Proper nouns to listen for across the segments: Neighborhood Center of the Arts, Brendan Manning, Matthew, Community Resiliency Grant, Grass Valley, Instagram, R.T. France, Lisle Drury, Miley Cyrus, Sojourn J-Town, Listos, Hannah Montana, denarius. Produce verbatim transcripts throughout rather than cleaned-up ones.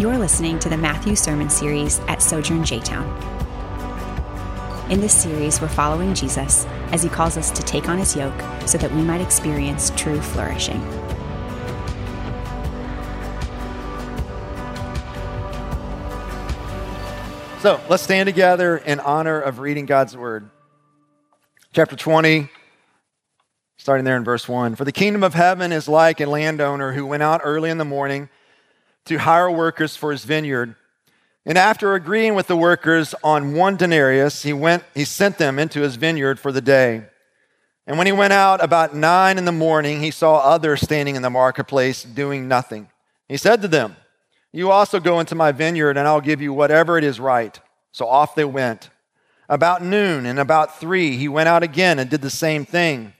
You're listening to the Matthew Sermon Series at Sojourn J-Town. In this series, we're following Jesus as he calls us to take on his yoke so that we might experience true flourishing. So let's stand together in honor of reading God's word. Chapter twenty, starting there in verse one. For the kingdom of heaven is like a landowner who went out early in the morning to hire workers for his vineyard. And after agreeing with the workers on one denarius, he went. He sent them into his vineyard for the day. And when he went out about nine in the morning, he saw others standing in the marketplace doing nothing. He said to them, "You also go into my vineyard, and I'll give you whatever it is right." So off they went. About noon and about three, he went out again and did the same thing.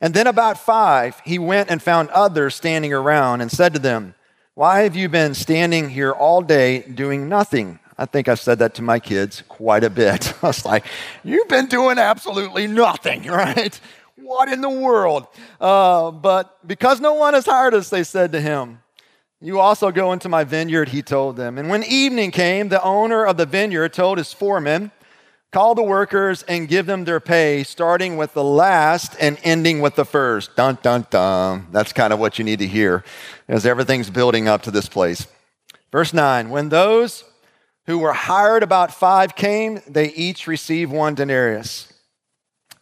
And then about five, he went and found others standing around and said to them, "Why have you been standing here all day doing nothing?" I think I've said that to my kids quite a bit. I was like, you've been doing absolutely nothing, right? What in the world? Uh, but because no one has hired us, they said to him, "You also go into my vineyard," he told them. And when evening came, the owner of the vineyard told his foreman, "Call the workers and give them their pay, starting with the last and ending with the first." Dun, dun, dun. That's kind of what you need to hear as everything's building up to this place. Verse nine, when those who were hired about five came, they each received one denarius.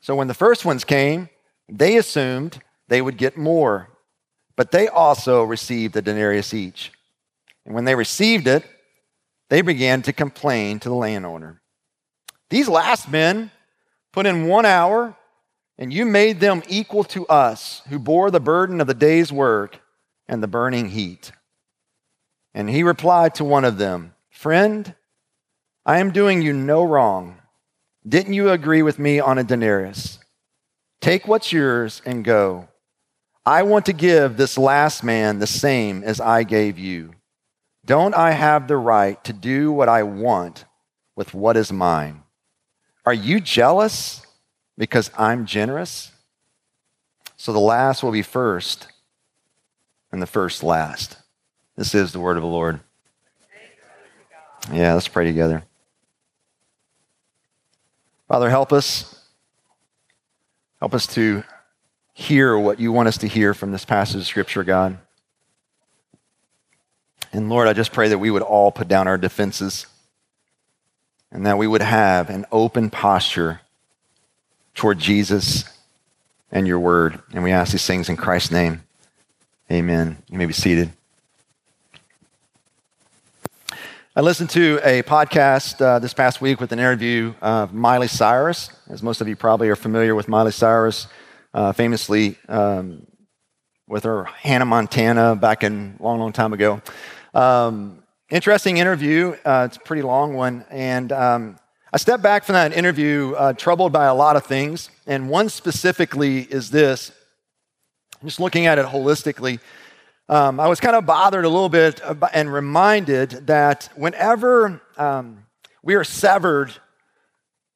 So when the first ones came, they assumed they would get more, but they also received a denarius each. And when they received it, they began to complain to the landowner. "These last men put in one hour, and you made them equal to us who bore the burden of the day's work and the burning heat." And he replied to one of them, "Friend, I am doing you no wrong. Didn't you agree with me on a denarius? Take what's yours and go. I want to give this last man the same as I gave you. Don't I have the right to do what I want with what is mine? Are you jealous because I'm generous? So the last will be first, and the first last." This is the word of the Lord. Yeah, let's pray together. Father, help us. Help us to hear what you want us to hear from this passage of Scripture, God. And Lord, I just pray that we would all put down our defenses, and that we would have an open posture toward Jesus and your word. And we ask these things in Christ's name. Amen. You may be seated. I listened to a podcast uh, this past week with an interview of Miley Cyrus. As most of you probably are familiar with Miley Cyrus, uh, famously um, with her Hannah Montana back in long, long time ago. Um Interesting interview. Uh, it's a pretty long one. And um, I stepped back from that interview uh, troubled by a lot of things. And one specifically is this. Just looking at it holistically, um, I was kind of bothered a little bit and reminded that whenever um, we are severed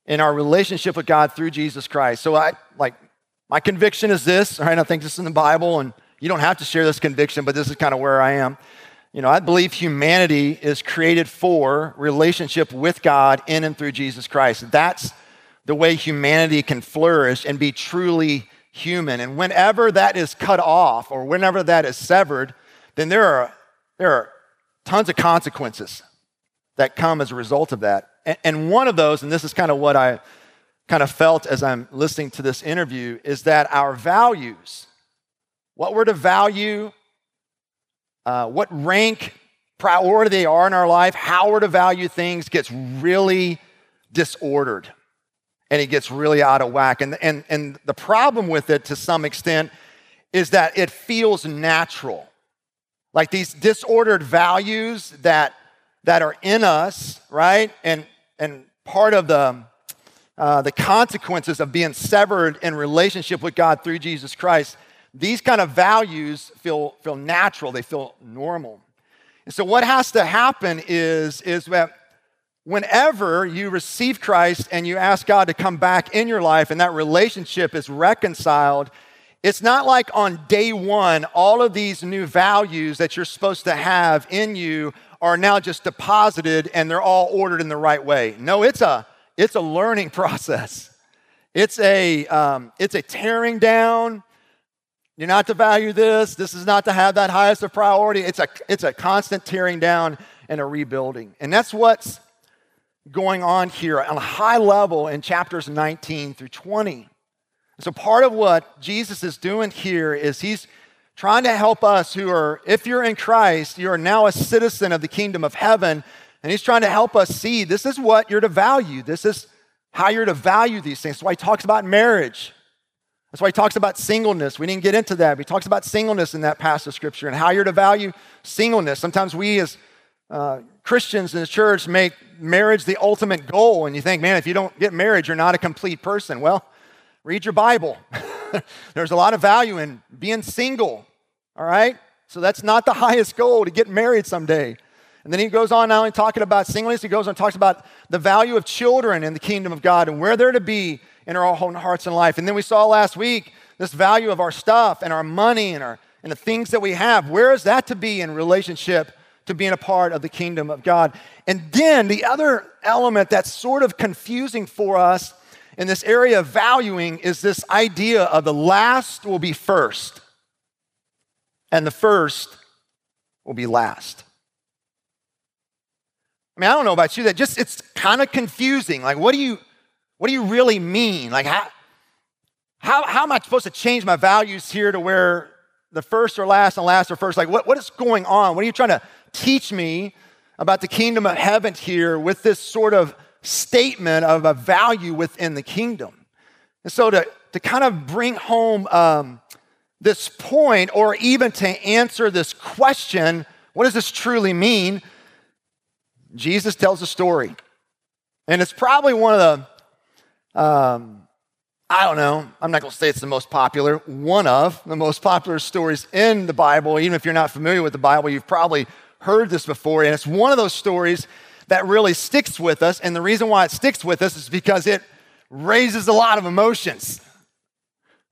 in our relationship with God through Jesus Christ. So I like my conviction is this, all right? I think this is in the Bible, and you don't have to share this conviction, but this is kind of where I am. You know, I believe humanity is created for relationship with God in and through Jesus Christ. That's the way humanity can flourish and be truly human. And whenever that is cut off or whenever that is severed, then there are there are tons of consequences that come as a result of that. And, and one of those, and this is kind of what I kind of felt as I'm listening to this interview, is that our values, what we're to value, Uh, what rank, priority they are in our life, how we're to value things gets really disordered, and it gets really out of whack. And, and, and the problem with it to some extent is that it feels natural. Like these disordered values that that are in us, right? And, and part of the, uh, the consequences of being severed in relationship with God through Jesus Christ, these kind of values feel, feel natural. They feel normal. And so what has to happen is, is that whenever you receive Christ and you ask God to come back in your life and that relationship is reconciled, It's not like on day one, all of these new values that you're supposed to have in you are now just deposited and they're all ordered in the right way. No, it's a it's a learning process. It's a um, it's a tearing down. You're not to value this. This is not to have that highest of priority. It's a it's a constant tearing down and a rebuilding, and that's what's going on here on a high level in chapters nineteen through twenty. So part of what Jesus is doing here is he's trying to help us who are, if you're in Christ, you are now a citizen of the kingdom of heaven, and he's trying to help us see this is what you're to value. This is how you're to value these things. That's why he talks about marriage. That's why he talks about singleness. We didn't get into that, but he talks about singleness in that passage of scripture and how you're to value singleness. Sometimes we as uh, Christians in the church make marriage the ultimate goal, and you think, man, if you don't get married, you're not a complete person. Well, read your Bible. There's a lot of value in being single, all right? So that's not the highest goal, to get married someday. And then he goes on not only talking about singleness, he goes on and talks about the value of children in the kingdom of God and where they're to be in our own hearts and life. And then we saw last week this value of our stuff and our money and, our, and the things that we have. Where is that to be in relationship to being a part of the kingdom of God? And then the other element that's sort of confusing for us in this area of valuing is this idea of the last will be first and the first will be last. I mean, I don't know about you, that just, it's kind of confusing. Like, what do you, what do you really mean? Like, how, how, how am I supposed to change my values here to where the first or last and last or first? Like, what, what is going on? What are you trying to teach me about the kingdom of heaven here with this sort of statement of a value within the kingdom? And so to, to kind of bring home um, this point, or even to answer this question, what does this truly mean? Jesus tells a story. And it's probably one of the, um, I don't know, I'm not going to say it's the most popular, one of the most popular stories in the Bible. Even if you're not familiar with the Bible, you've probably heard this before. And it's one of those stories that really sticks with us. And the reason why it sticks with us is because it raises a lot of emotions.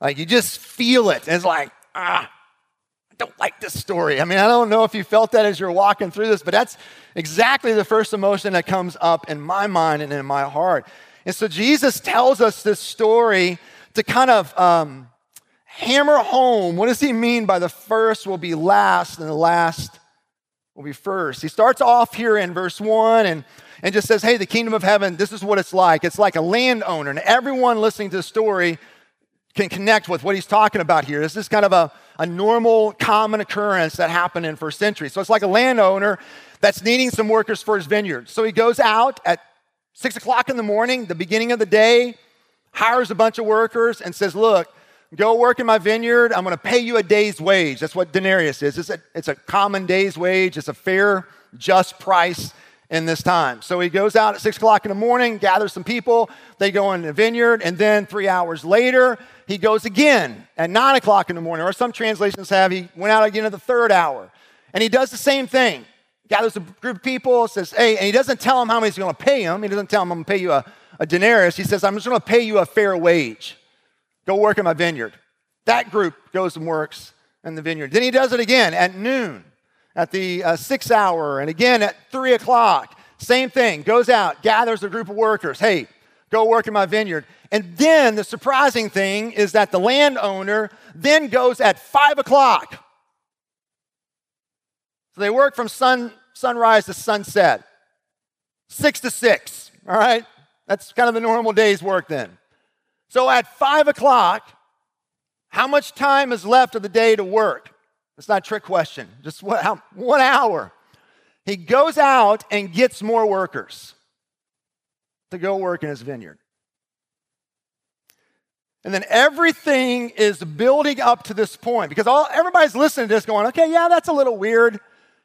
Like, you just feel it. And it's like, ah, I don't like this story. I mean, I don't know if you felt that as you're walking through this, but that's exactly the first emotion that comes up in my mind and in my heart. And so Jesus tells us this story to kind of um, hammer home, what does he mean by the first will be last and the last will be first? He starts off here in verse one and, and just says, hey, the kingdom of heaven, this is what it's like. It's like a landowner. And everyone listening to the story can connect with what he's talking about here. This is kind of a, a normal, common occurrence that happened in first century. So it's like a landowner that's needing some workers for his vineyard. So he goes out at six o'clock in the morning, the beginning of the day, hires a bunch of workers and says, look, go work in my vineyard. I'm going to pay you a day's wage. That's what denarius is. It's a, it's a common day's wage. It's a fair, just price in this time. So he goes out at six o'clock in the morning, gathers some people. They go in the vineyard. And then three hours later, he goes again at nine o'clock in the morning. Or some translations have, he went out again at the third hour. And he does the same thing. Gathers a group of people, says, hey, and he doesn't tell them how much he's going to pay them. He doesn't tell them, I'm going to pay you a, a denarius. He says, I'm just going to pay you a fair wage. Go work in my vineyard. That group goes and works in the vineyard. Then he does it again at noon, at the uh, sixth hour, and again at three o'clock. Same thing. Goes out, gathers a group of workers. Hey, go work in my vineyard. And then the surprising thing is that the landowner then goes at five o'clock. So they work from sun sunrise to sunset, six to six. All right, that's kind of the normal day's work then. So at five o'clock, how much time is left of the day to work? It's not a trick question. Just what, how, one hour. He goes out and gets more workers to go work in his vineyard. And then everything is building up to this point because all everybody's listening to this going, okay, yeah, that's a little weird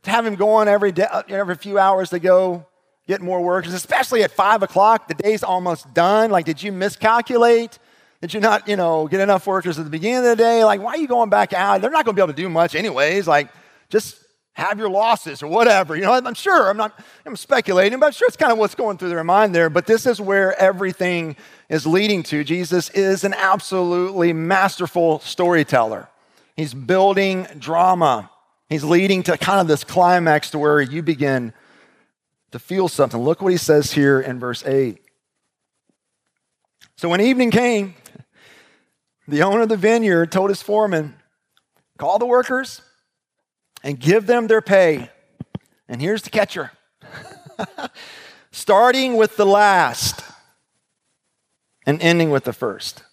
to have him going every day, every few hours to go get more workers, especially at five o'clock. The day's almost done. Like, did you miscalculate? Did you not, you know, get enough workers at the beginning of the day? Like, why are you going back out? They're not going to be able to do much anyways. Like, just have your losses or whatever. You know, I'm sure, I'm not, I'm speculating, but I'm sure it's kind of what's going through their mind there. But this is where everything is leading to. Jesus is an absolutely masterful storyteller. He's building drama. He's leading to kind of this climax to where you begin to feel something. Look what he says here in verse eight. So when evening came, the owner of the vineyard told his foreman, call the workers and give them their pay. And here's the catcher. Starting with the last and ending with the first.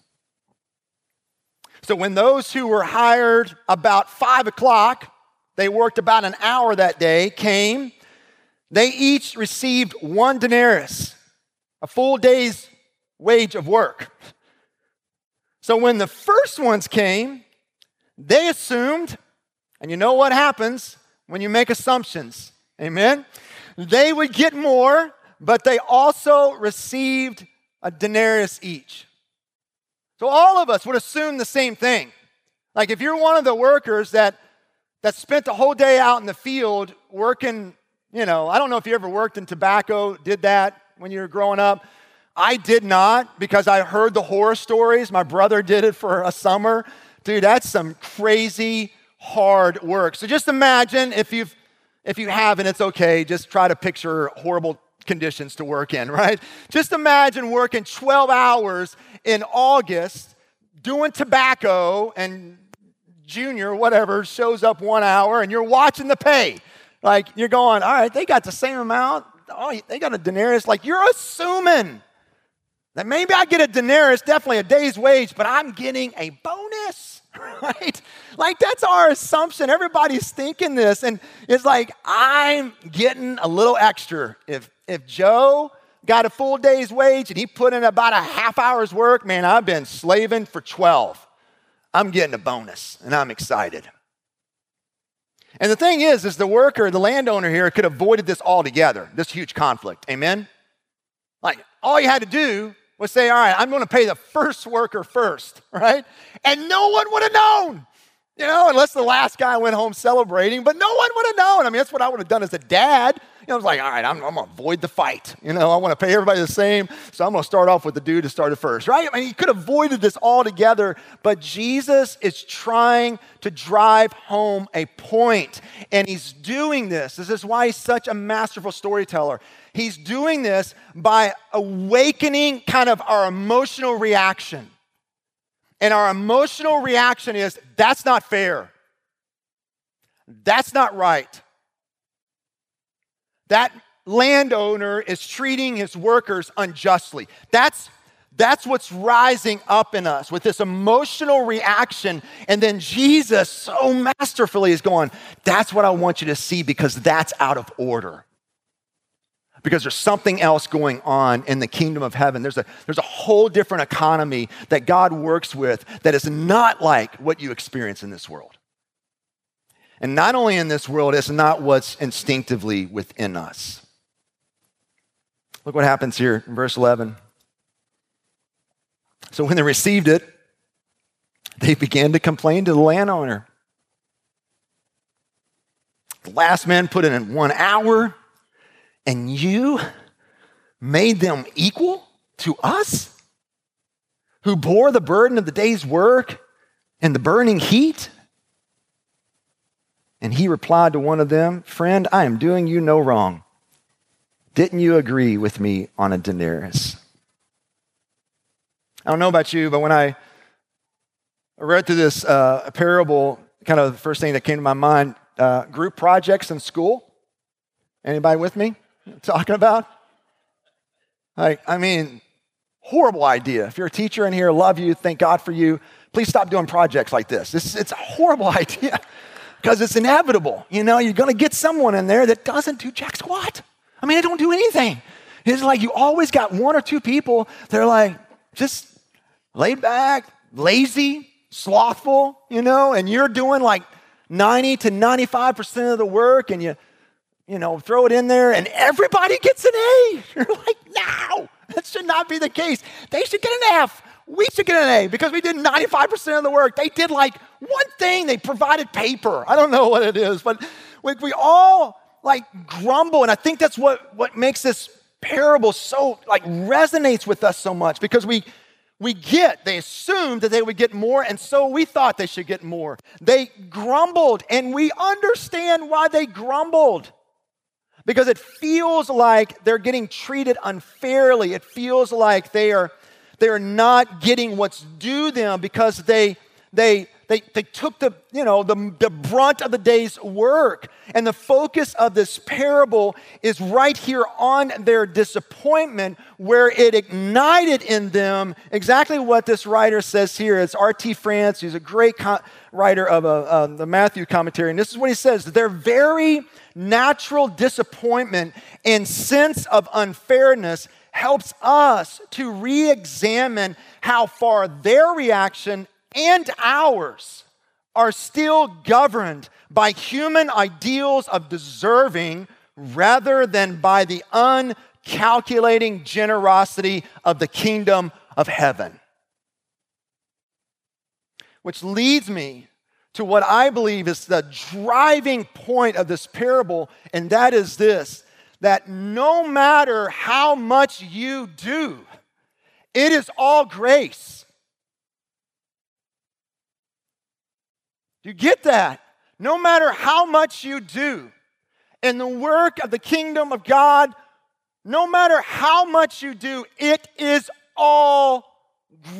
So when those who were hired about five o'clock, they worked about an hour that day, came, they each received one denarius, a full day's wage of work. So when the first ones came, they assumed, and you know what happens when you make assumptions, amen? They would get more, but they also received a denarius each. So all of us would assume the same thing. Like if you're one of the workers that, that spent the whole day out in the field working, you know, I don't know if you ever worked in tobacco, did that when you were growing up. I did not because I heard the horror stories. My brother did it for a summer. Dude, that's some crazy hard work. So just imagine if you've, if you haven't, it's okay. Just try to picture horrible conditions to work in, right? Just imagine working twelve hours in August, doing tobacco, and junior, whatever, shows up one hour, and you're watching the pay. Like, you're going, all right, they got the same amount. Oh, they got a denarius. Like, you're assuming that maybe I get a denarius, definitely a day's wage, but I'm getting a bonus, right? Like, that's our assumption. Everybody's thinking this, and it's like, I'm getting a little extra. If if Joe got a full day's wage and he put in about a half hour's work, man, I've been slaving for twelve. I'm getting a bonus, and I'm excited. And the thing is, is the worker, the landowner here could have avoided this altogether, this huge conflict, amen? Like, all you had to do was say, all right, I'm going to pay the first worker first, right? And no one would have known, you know, unless the last guy went home celebrating, but no one would have known. I mean, that's what I would have done as a dad. You know, I was like, all right, I'm, I'm going to avoid the fight. You know, I want to pay everybody the same, so I'm going to start off with the dude who started first, right? I mean, he could have avoided this altogether, but Jesus is trying to drive home a point, and he's doing this. This is why he's such a masterful storyteller. He's doing this by awakening kind of our emotional reaction. And our emotional reaction is, that's not fair. That's not right. That landowner is treating his workers unjustly. That's, that's what's rising up in us with this emotional reaction. And then Jesus so masterfully is going, that's what I want you to see because that's out of order. Because there's something else going on in the kingdom of heaven. There's a, there's a whole different economy that God works with that is not like what you experience in this world. And not only in this world, it's not what's instinctively within us. Look what happens here in verse eleven. So when they received it, they began to complain to the landowner. The last man put in in one hour. And you made them equal to us who bore the burden of the day's work and the burning heat? And he replied to one of them, friend, I am doing you no wrong. Didn't you agree with me on a denarius? I don't know about you, but when I read through this uh, parable, kind of the first thing that came to my mind, uh, group projects in school. Anybody with me? Talking about? Like, I mean, horrible idea. If you're a teacher in here, love you, thank God for you. Please stop doing projects like this. It's, it's a horrible idea because it's inevitable. You know, you're going to get someone in there that doesn't do jack squat. I mean, they don't do anything. It's like you always got one or two people that are like just laid back, lazy, slothful, you know, and you're doing like ninety to ninety-five percent of the work and you You know, throw it in there, and everybody gets an A. You're like, no, that should not be the case. They should get an F. We should get an A because we did ninety-five percent of the work. They did like one thing. They provided paper. I don't know what it is, but Like we all like grumble, and I think that's what, what makes this parable so like resonates with us so much, because we we get, they assumed that they would get more, and so we thought they should get more. They grumbled, and we understand why they grumbled. Because it feels like they're getting treated unfairly. It feels like they are, they are not getting what's due them because they, they, they, they took the, you know, the, the brunt of the day's work. And the focus of this parable is right here on their disappointment, where it ignited in them exactly what this writer says here. It's R T France, who's a great co- writer of a, uh, the Matthew commentary. And this is what he says: they're very natural disappointment and sense of unfairness helps us to re-examine how far their reaction and ours are still governed by human ideals of deserving rather than by the uncalculating generosity of the kingdom of heaven. Which leads me to what I believe is the driving point of this parable, and that is this: that no matter how much you do, it is all grace. Do you get that? No matter how much you do in the work of the kingdom of God, no matter how much you do, it is all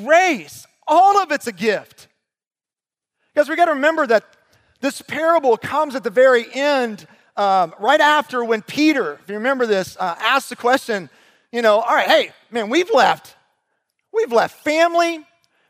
grace. All of it's a gift. Because we got to remember that this parable comes at the very end, um, right after when Peter, if you remember this, uh, asked the question, you know, all right, hey, man, we've left. We've left family.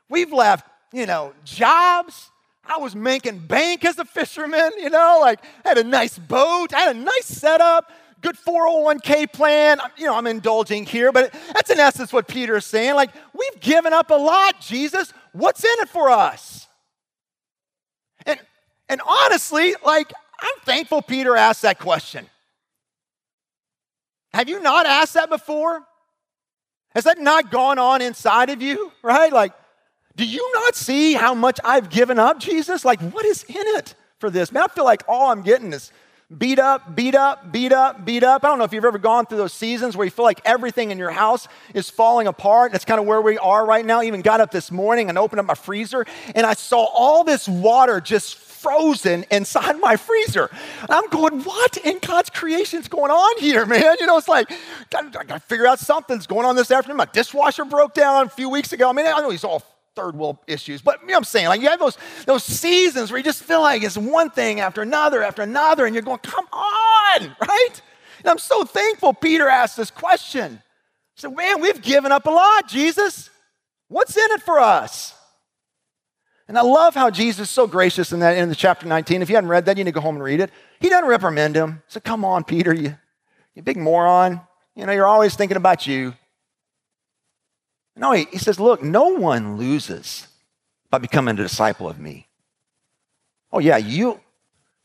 We've left, you know, jobs. I was making bank as a fisherman, you know, like I had a nice boat. I had a nice setup, good four oh one k plan. I'm, you know, I'm indulging here, but that's in essence what Peter is saying. Like, we've given up a lot, Jesus. What's in it for us? And, and honestly, like, I'm thankful Peter asked that question. Have you not asked that before? Has that not gone on inside of you, right? Like, do you not see how much I've given up, Jesus? Like, what is in it for this? Man, I feel like all I'm getting is beat up, beat up, beat up, beat up. I don't know if you've ever gone through those seasons where you feel like everything in your house is falling apart. That's kind of where we are right now. I even got up this morning and opened up my freezer, and I saw all this water just frozen inside my freezer. And I'm going, what in God's creation's going on here, man? You know, it's like, I gotta figure out something's going on this afternoon. My dishwasher broke down a few weeks ago. I mean, I know he's all third world issues, but you know what I'm saying? Like, you have those, those seasons where you just feel like it's one thing after another after another, and you're going, come on, right? And I'm so thankful Peter asked this question. He said, man, we've given up a lot, Jesus. What's in it for us? And I love how Jesus is so gracious in that in the chapter nineteen. If you hadn't read that, you need to go home and read it. He doesn't reprimand him. He said, come on, Peter, you, you big moron. You know, you're always thinking about you. No, he, he says, look, no one loses by becoming a disciple of me. Oh, yeah, you,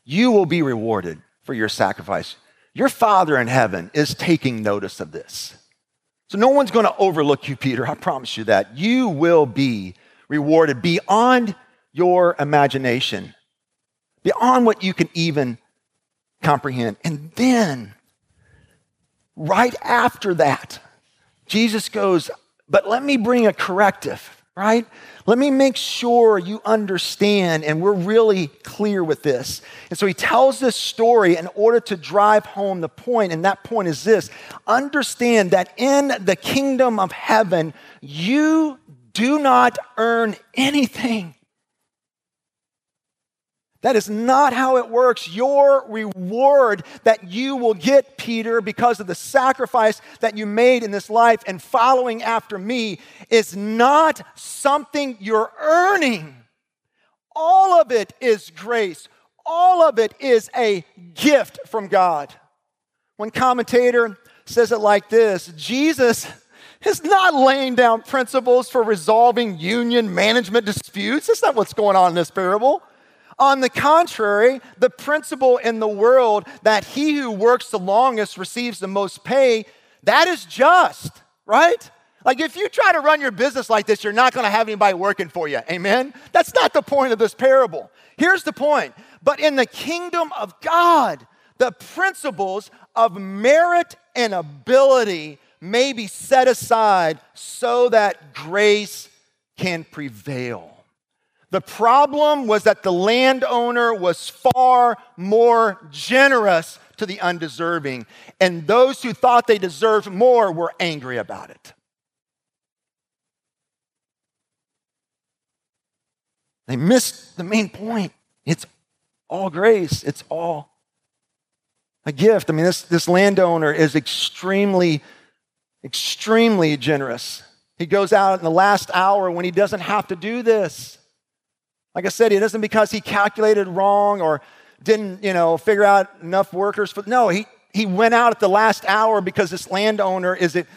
you will be rewarded for your sacrifice. Your Father in heaven is taking notice of this. So no one's going to overlook you, Peter. I promise you that. You will be rewarded beyond your imagination, beyond what you can even comprehend. And then, right after that, Jesus goes, but let me bring a corrective, right? Let me make sure you understand, and we're really clear with this. And so he tells this story in order to drive home the point, and that point is this: understand that in the kingdom of heaven, you do not earn anything. That is not how it works. Your reward that you will get, Peter, because of the sacrifice that you made in this life and following after me, is not something you're earning. All of it is grace. All of it is a gift from God. One commentator says it like this: Jesus is not laying down principles for resolving union management disputes. That's not what's going on in this parable. On the contrary, the principle in the world that he who works the longest receives the most pay, that is just, right? Like, if you try to run your business like this, you're not going to have anybody working for you, amen? That's not the point of this parable. Here's the point. But in the kingdom of God, the principles of merit and ability may be set aside so that grace can prevail. The problem was that the landowner was far more generous to the undeserving, and those who thought they deserved more were angry about it. They missed the main point. It's all grace. It's all a gift. I mean, this, this landowner is extremely, extremely generous. He goes out in the last hour when he doesn't have to do this. Like I said, it isn't because he calculated wrong or didn't, you know, figure out enough workers. For, no, he, he went out at the last hour because this landowner is, it,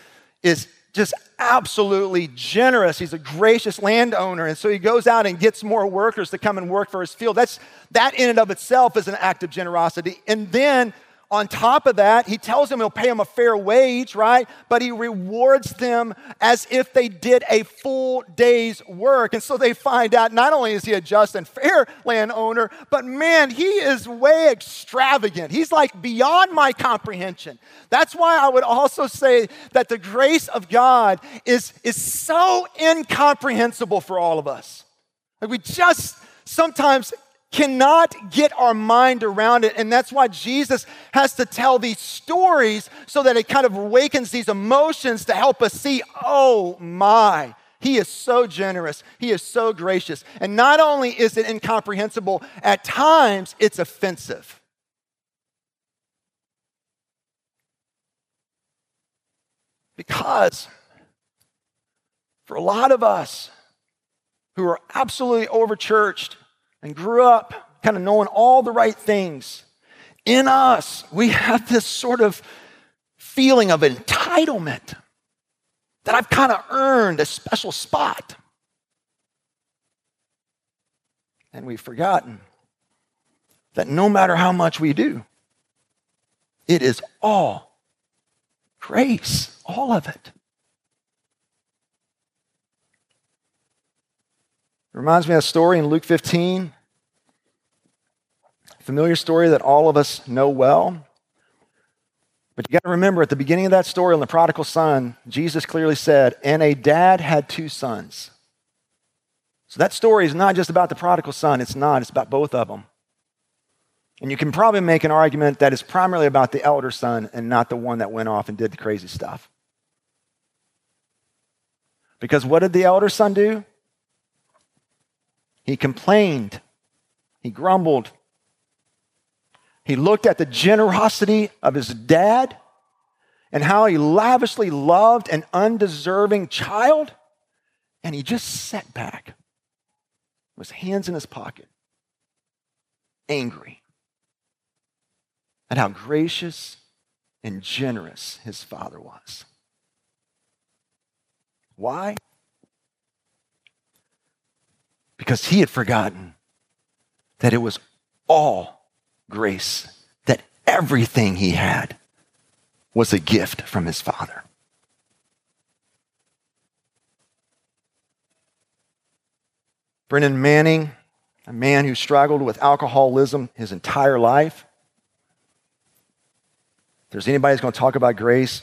is just absolutely generous. He's a gracious landowner. And so he goes out and gets more workers to come and work for his field. That's, that in and of itself is an act of generosity. And then on top of that, he tells them he'll pay them a fair wage, right? But he rewards them as if they did a full day's work. And so they find out not only is he a just and fair landowner, but man, he is way extravagant. He's like beyond my comprehension. That's why I would also say that the grace of God is, is so incomprehensible for all of us. Like we just sometimes cannot get our mind around it. And that's why Jesus has to tell these stories so that it kind of awakens these emotions to help us see, oh my, he is so generous. He is so gracious. And not only is it incomprehensible, at times it's offensive. Because for a lot of us who are absolutely overchurched, and grew up kind of knowing all the right things, in us, we have this sort of feeling of entitlement that I've kind of earned a special spot. And we've forgotten that no matter how much we do, it is all grace, all of it. Reminds me of a story in Luke fifteen, a familiar story that all of us know well. But you got to remember, at the beginning of that story on the prodigal son, Jesus clearly said, and a dad had two sons. So that story is not just about the prodigal son. It's not. It's about both of them. And you can probably make an argument that it's primarily about the elder son and not the one that went off and did the crazy stuff. Because what did the elder son do? He complained. He grumbled. He looked at the generosity of his dad and how he lavishly loved an undeserving child, and he just sat back with his hands in his pocket, angry at how gracious and generous his father was. Why? Because he had forgotten that it was all grace, that everything he had was a gift from his father. Brendan Manning, a man who struggled with alcoholism his entire life. If there's anybody who's going to talk about grace,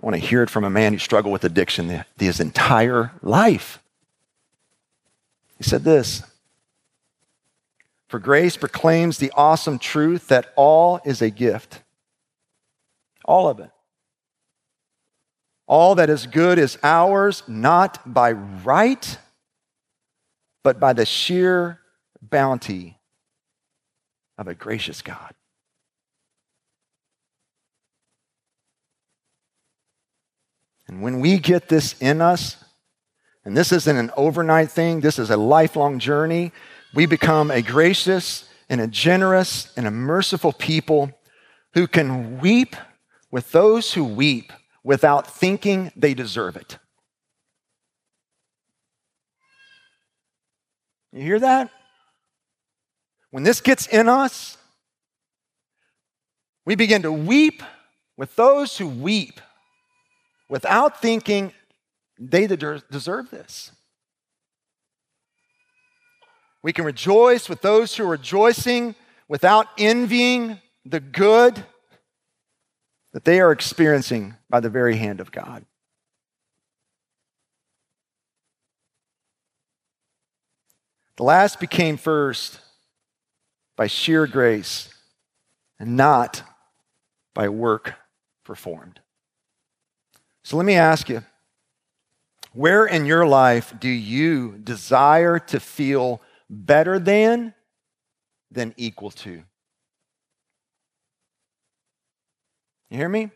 I want to hear it from a man who struggled with addiction his entire life. He said this, for grace proclaims the awesome truth that all is a gift. All of it. All that is good is ours, not by right, but by the sheer bounty of a gracious God. And when we get this in us, and this isn't an overnight thing. This is a lifelong journey. We become a gracious and a generous and a merciful people who can weep with those who weep without thinking they deserve it. You hear that? When this gets in us, we begin to weep with those who weep without thinking they deserve this. We can rejoice with those who are rejoicing without envying the good that they are experiencing by the very hand of God. The last became first by sheer grace and not by work performed. So let me ask you, where in your life do you desire to feel better than, than equal to? You hear me?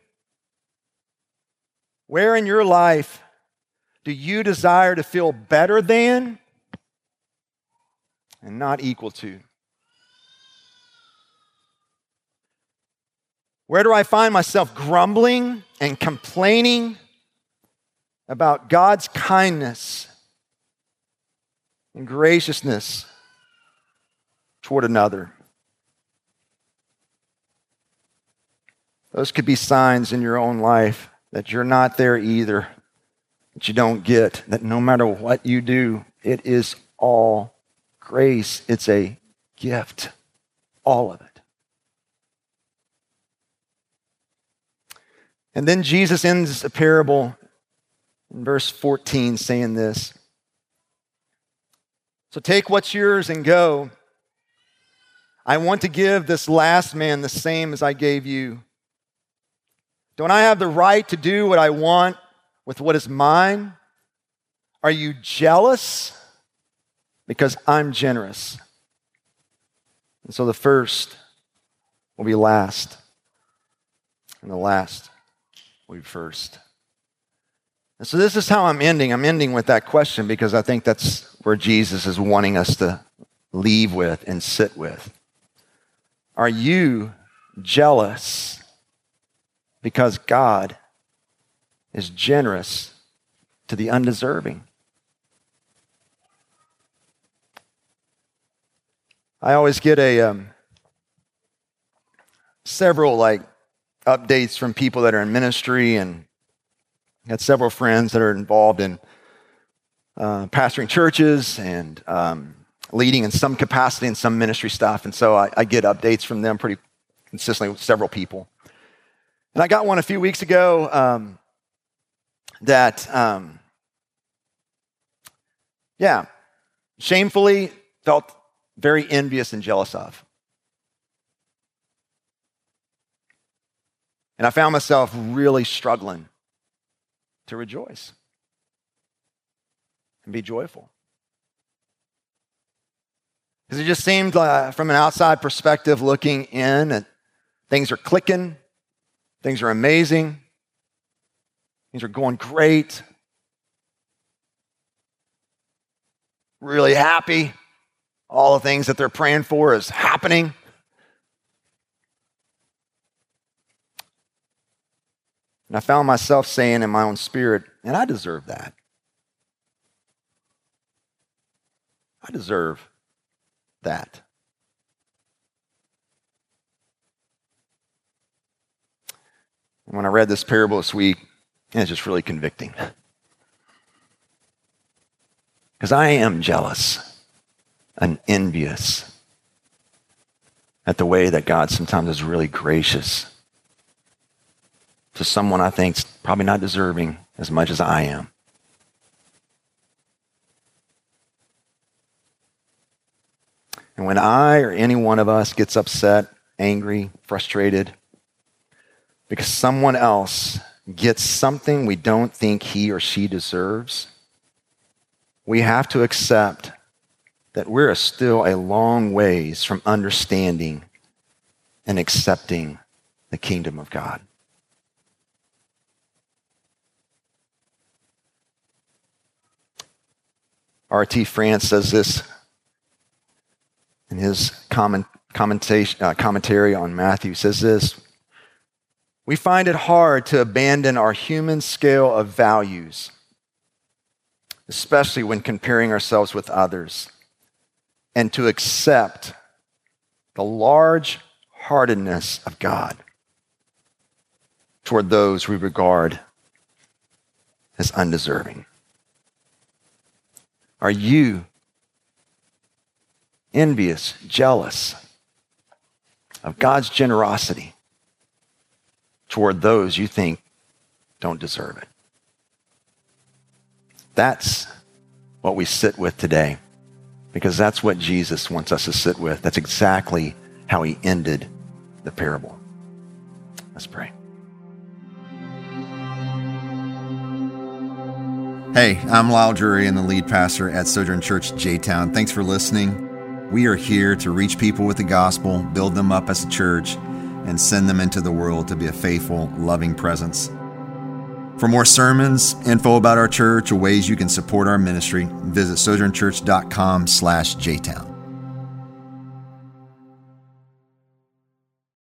Where in your life do you desire to feel better than and not equal to? Where do I find myself grumbling and complaining about God's kindness and graciousness toward another? Those could be signs in your own life that you're not there either, that you don't get, that no matter what you do, it is all grace. It's a gift, all of it. And then Jesus ends a parable in verse fourteen saying this. So take what's yours and go. I want to give this last man the same as I gave you. Don't I have the right to do what I want with what is mine? Are you jealous? Because I'm generous. And so the first will be last, and the last will be first. And so this is how I'm ending. I'm ending with that question because I think that's where Jesus is wanting us to leave with and sit with. Are you jealous because God is generous to the undeserving? I always get a um, several like updates from people that are in ministry, and I got several friends that are involved in uh, pastoring churches and um, leading in some capacity and some ministry stuff. And so I, I get updates from them pretty consistently with several people. And I got one a few weeks ago um, that, um, yeah, shamefully felt very envious and jealous of. And I found myself really struggling to rejoice and be joyful. Because it just seemed like, from an outside perspective looking in, that things are clicking, things are amazing, things are going great, really happy. All the things that they're praying for is happening. And I found myself saying in my own spirit, and I deserve that. I deserve that. And when I read this parable this week, it's just really convicting. Because I am jealous and envious at the way that God sometimes is really gracious to someone I think's probably not deserving as much as I am. And when I or any one of us gets upset, angry, frustrated, because someone else gets something we don't think he or she deserves, we have to accept that we're still a long ways from understanding and accepting the kingdom of God. R T France says this in his comment, uh, commentary on Matthew, says this: we find it hard to abandon our human scale of values, especially when comparing ourselves with others, and to accept the large-heartedness of God toward those we regard as undeserving. Are you envious, jealous of God's generosity toward those you think don't deserve it. That's what we sit with today, because that's what Jesus wants us to sit with. That's exactly how he ended the parable. Let's pray. Hey, I'm Lisle Drury and the lead pastor at Sojourn Church J-Town. Thanks for listening. We are here to reach people with the gospel, build them up as a church, and send them into the world to be a faithful, loving presence. For more sermons, info about our church, or ways you can support our ministry, visit sojourn church dot com slash J Town.